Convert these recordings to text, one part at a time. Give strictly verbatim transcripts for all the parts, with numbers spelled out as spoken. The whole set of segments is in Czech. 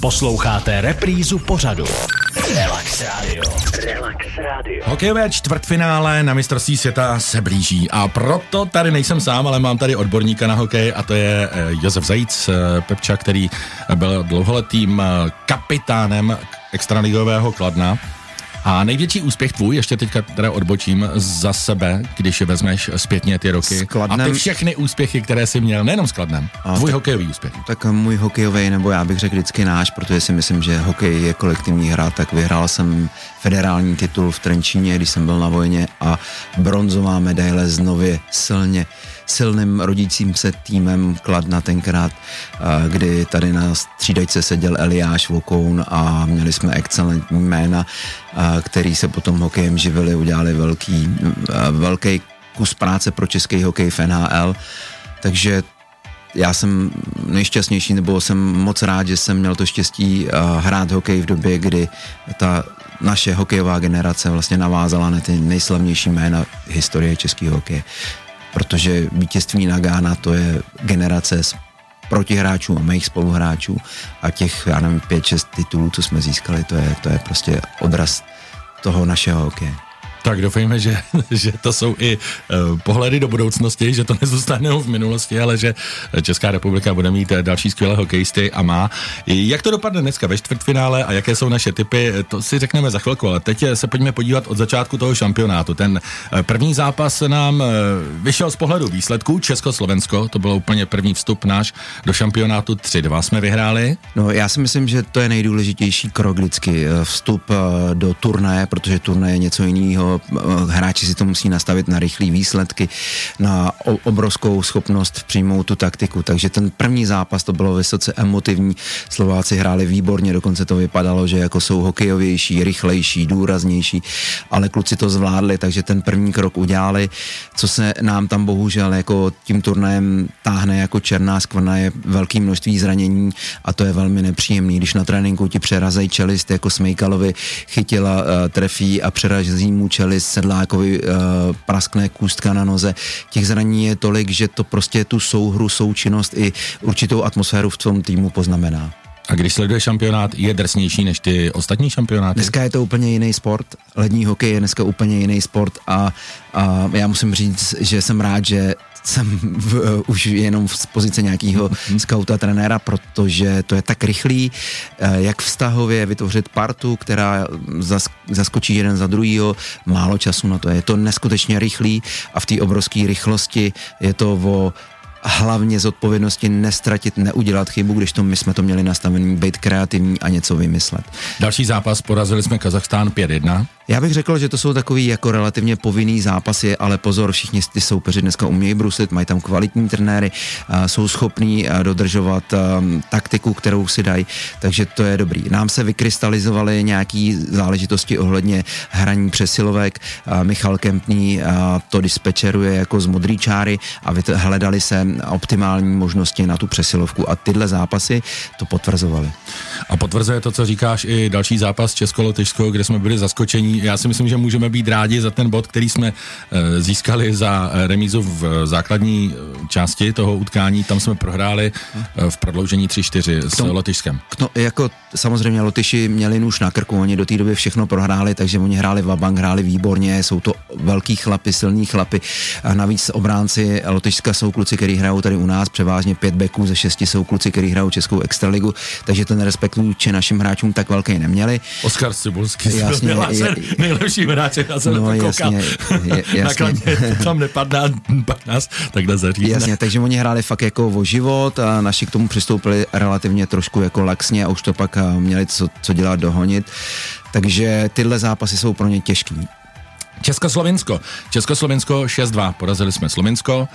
Posloucháte reprízu pořadu Relax Radio. Relax Radio. Hokejové čtvrtfinále na mistrovství světa se blíží a proto tady nejsem sám, ale mám tady odborníka na hokej a to je Josef Zajíc, Pepča, který byl dlouholetým kapitánem extraligového Kladna. A největší úspěch tvůj, ještě teďka teda odbočím za sebe, když vezmeš zpětně ty roky a ty všechny úspěchy, které jsi měl, nejenom s Kladnem, tvůj hokejový úspěch. Tak můj hokejový, nebo já bych řekl vždycky náš, protože si myslím, že hokej je kolektivní hra, tak vyhrál jsem federální titul v Trenčíně, když jsem byl na vojně a bronzová medaile z nově silně, silným rodícím se týmem Kladna tenkrát, kdy tady na střídačce seděl Eliáš Vokoun a měli jsme excelentní jména, který se potom hokejem živili, udělali velký, velký kus práce pro český hokej v N H L, takže já jsem nejšťastnější, nebo jsem moc rád, že jsem měl to štěstí hrát hokej v době, kdy ta naše hokejová generace vlastně navázala na ty nejslavnější jména historie českého hokeje. Protože vítězství na Gána to je generace protihráčů a mých spoluhráčů a těch, já nevím, pět, šest titulů, co jsme získali, to je, to je prostě odraz toho našeho hokeje. Tak doufejme, že, že to jsou i uh, pohledy do budoucnosti, že to nezůstane v minulosti, ale že Česká republika bude mít další skvělé hokejisty a má. Jak to dopadne dneska ve čtvrtfinále a jaké jsou naše tipy, to si řekneme za chvilku, ale teď se pojďme podívat od začátku toho šampionátu. Ten první zápas nám vyšel z pohledu výsledků Česko-Slovensko, to byl úplně první vstup náš do šampionátu, tři dva jsme vyhráli. No, já si myslím, že to je nejdůležitější krok vždycky, vstup do turnaje, protože turnaj je něco jiného. Hráči si to musí nastavit na rychlé výsledky, na obrovskou schopnost přijmout tu taktiku. Takže ten první zápas to bylo vysoce emotivní. Slováci hráli výborně, dokonce to vypadalo, že jako jsou hokejovější, rychlejší, důraznější, ale kluci to zvládli, takže ten první krok udělali. Co se nám tam bohužel jako tím turnajem táhne jako černá skvrna, je velké množství zranění a to je velmi nepříjemný. Když na tréninku ti přerazej čelist, jako Smejkalovi chytila trefí a přerazí mu čelist, Sedlákovi uh, praskne kůstka na noze. Těch zranění je tolik, že to prostě tu souhru, součinnost i určitou atmosféru v tom týmu poznamená. A když sleduje šampionát, je drsnější než ty ostatní šampionáty? Dneska je to úplně jiný sport. Lední hokej je dneska úplně jiný sport a, a já musím říct, že jsem rád, že jsem v, uh, už jenom z pozice nějakého mm-hmm. skauta, trenéra, protože to je tak rychlý, uh, jak vztahově vytvořit partu, která zas, zaskočí jeden za druhýho, málo času na to. Je to neskutečně rychlý a v té obrovské rychlosti je to o hlavně zodpovědnosti nestratit, neudělat chybu, když to my jsme to měli nastavený, být kreativní a něco vymyslet. Další zápas, porazili jsme Kazachstán pět jedna. Já bych řekl, že to jsou takový jako relativně povinný zápasy, ale pozor, všichni ty soupeři dneska umějí bruslit, mají tam kvalitní trenéry, jsou schopní dodržovat taktiku, kterou si dají, takže to je dobrý. Nám se vykrystalizovaly nějaký záležitosti ohledně hraní přesilovek. Michal Kempný to dispečeruje jako z modrý čáry a hledali se optimální možnosti na tu přesilovku a tyhle zápasy to potvrzovaly. A potvrzuje to, co říkáš, i další zápas Česko-Lotyšsko, kde jsme byli zaskočení. Já si myslím, že můžeme být rádi za ten bod, který jsme získali za remízu v základní části toho utkání. Tam jsme prohráli v prodloužení tři čtyři s Lotyšskem. No, jako samozřejmě Lotyši měli nůž na krku, oni do té doby všechno prohráli, takže oni hráli vabank, hráli výborně, jsou to velký chlapy, silní chlapy. A navíc obránci Lotyšska jsou kluci, kteří hrajou tady u nás, převážně pět beků ze šesti jsou kluci, kteří hrajou českou extraligu, takže ten respekt vůči našim hráčům tak velký neměli. Oskar Cibulský nejlepší hráče, já se no, na to koukám. Nakladně tam nepadá patnáct, takhle zařízne. Jasně, takže oni hráli fakt jako o život a naši k tomu přistoupili relativně trošku jako laxně a už to pak měli co, co dělat, dohonit. Takže tyhle zápasy jsou pro ně těžký. Československo. Československo šest dva. Porazili jsme Slovinsko.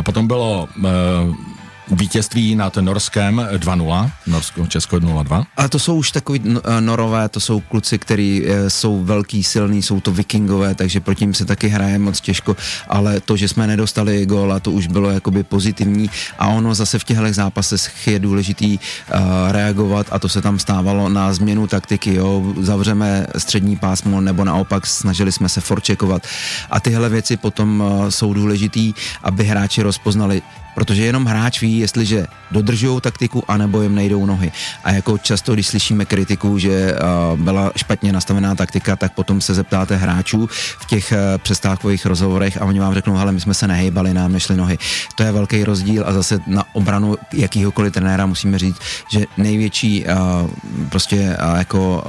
Potom bylo E- vítězství nad Norskem dva nula, Norsko, Česko nula dva. Ale to jsou už takový norové, to jsou kluci, kteří jsou velký, silní, jsou to vikingové, takže proti nim se taky hraje moc těžko, ale to, že jsme nedostali góla, to už bylo jakoby pozitivní a ono zase v těchto zápasech je důležitý uh, reagovat a to se tam stávalo na změnu taktiky, jo, zavřeme střední pásmo nebo naopak snažili jsme se forčekovat a tyhle věci potom uh, jsou důležitý, aby hráči rozpoznali, protože jenom hráč ví, jestliže dodržují taktiku, anebo jim nejdou nohy. A jako často, když slyšíme kritiku, že uh, byla špatně nastavená taktika, tak potom se zeptáte hráčů v těch uh, přestávkových rozhovorech a oni vám řeknou, hele, my jsme se nehejbali, nám nešly nohy. To je velký rozdíl a zase na obranu jakýhokoliv trenéra musíme říct, že největší uh, prostě uh, jako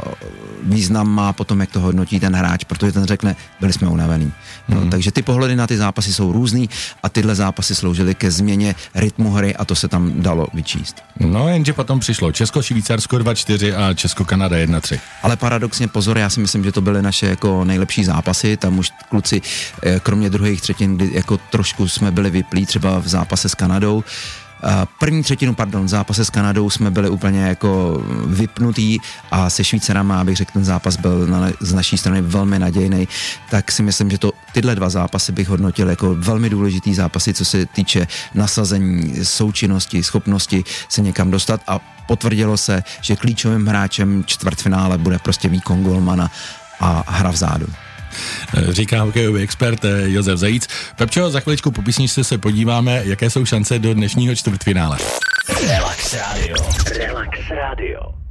význam má potom, jak to hodnotí ten hráč, protože ten řekne, byli jsme unavený. No, mm. Takže ty pohledy na ty zápasy jsou různý a tyhle zápasy sloužily ke změně rytmu hry a to se tam dalo vyčíst. No jenže potom přišlo Česko-Švýcarsko dva čtyři a Česko-Kanada jedna tři. Ale paradoxně pozor, já si myslím, že to byly naše jako nejlepší zápasy, tam už kluci, kromě druhých třetin, kdy jako trošku jsme byli vyplí, třeba v zápase s Kanadou, první třetinu, pardon, v zápase s Kanadou jsme byli úplně jako vypnutý a se Švýcarama, abych řekl, ten zápas byl na, z naší strany velmi nadějný, tak si myslím, že to, tyhle dva zápasy bych hodnotil jako velmi důležitý zápasy, co se týče nasazení, součinnosti, schopnosti se někam dostat a potvrdilo se, že klíčovým hráčem čtvrtfinále bude prostě výkon golmana a hra vzadu. Říká hokejový expert Josef Zajíc. Pepčo, za chviličku po písničce se podíváme, jaké jsou šance do dnešního čtvrtfinále. Relax Radio. Relax Radio.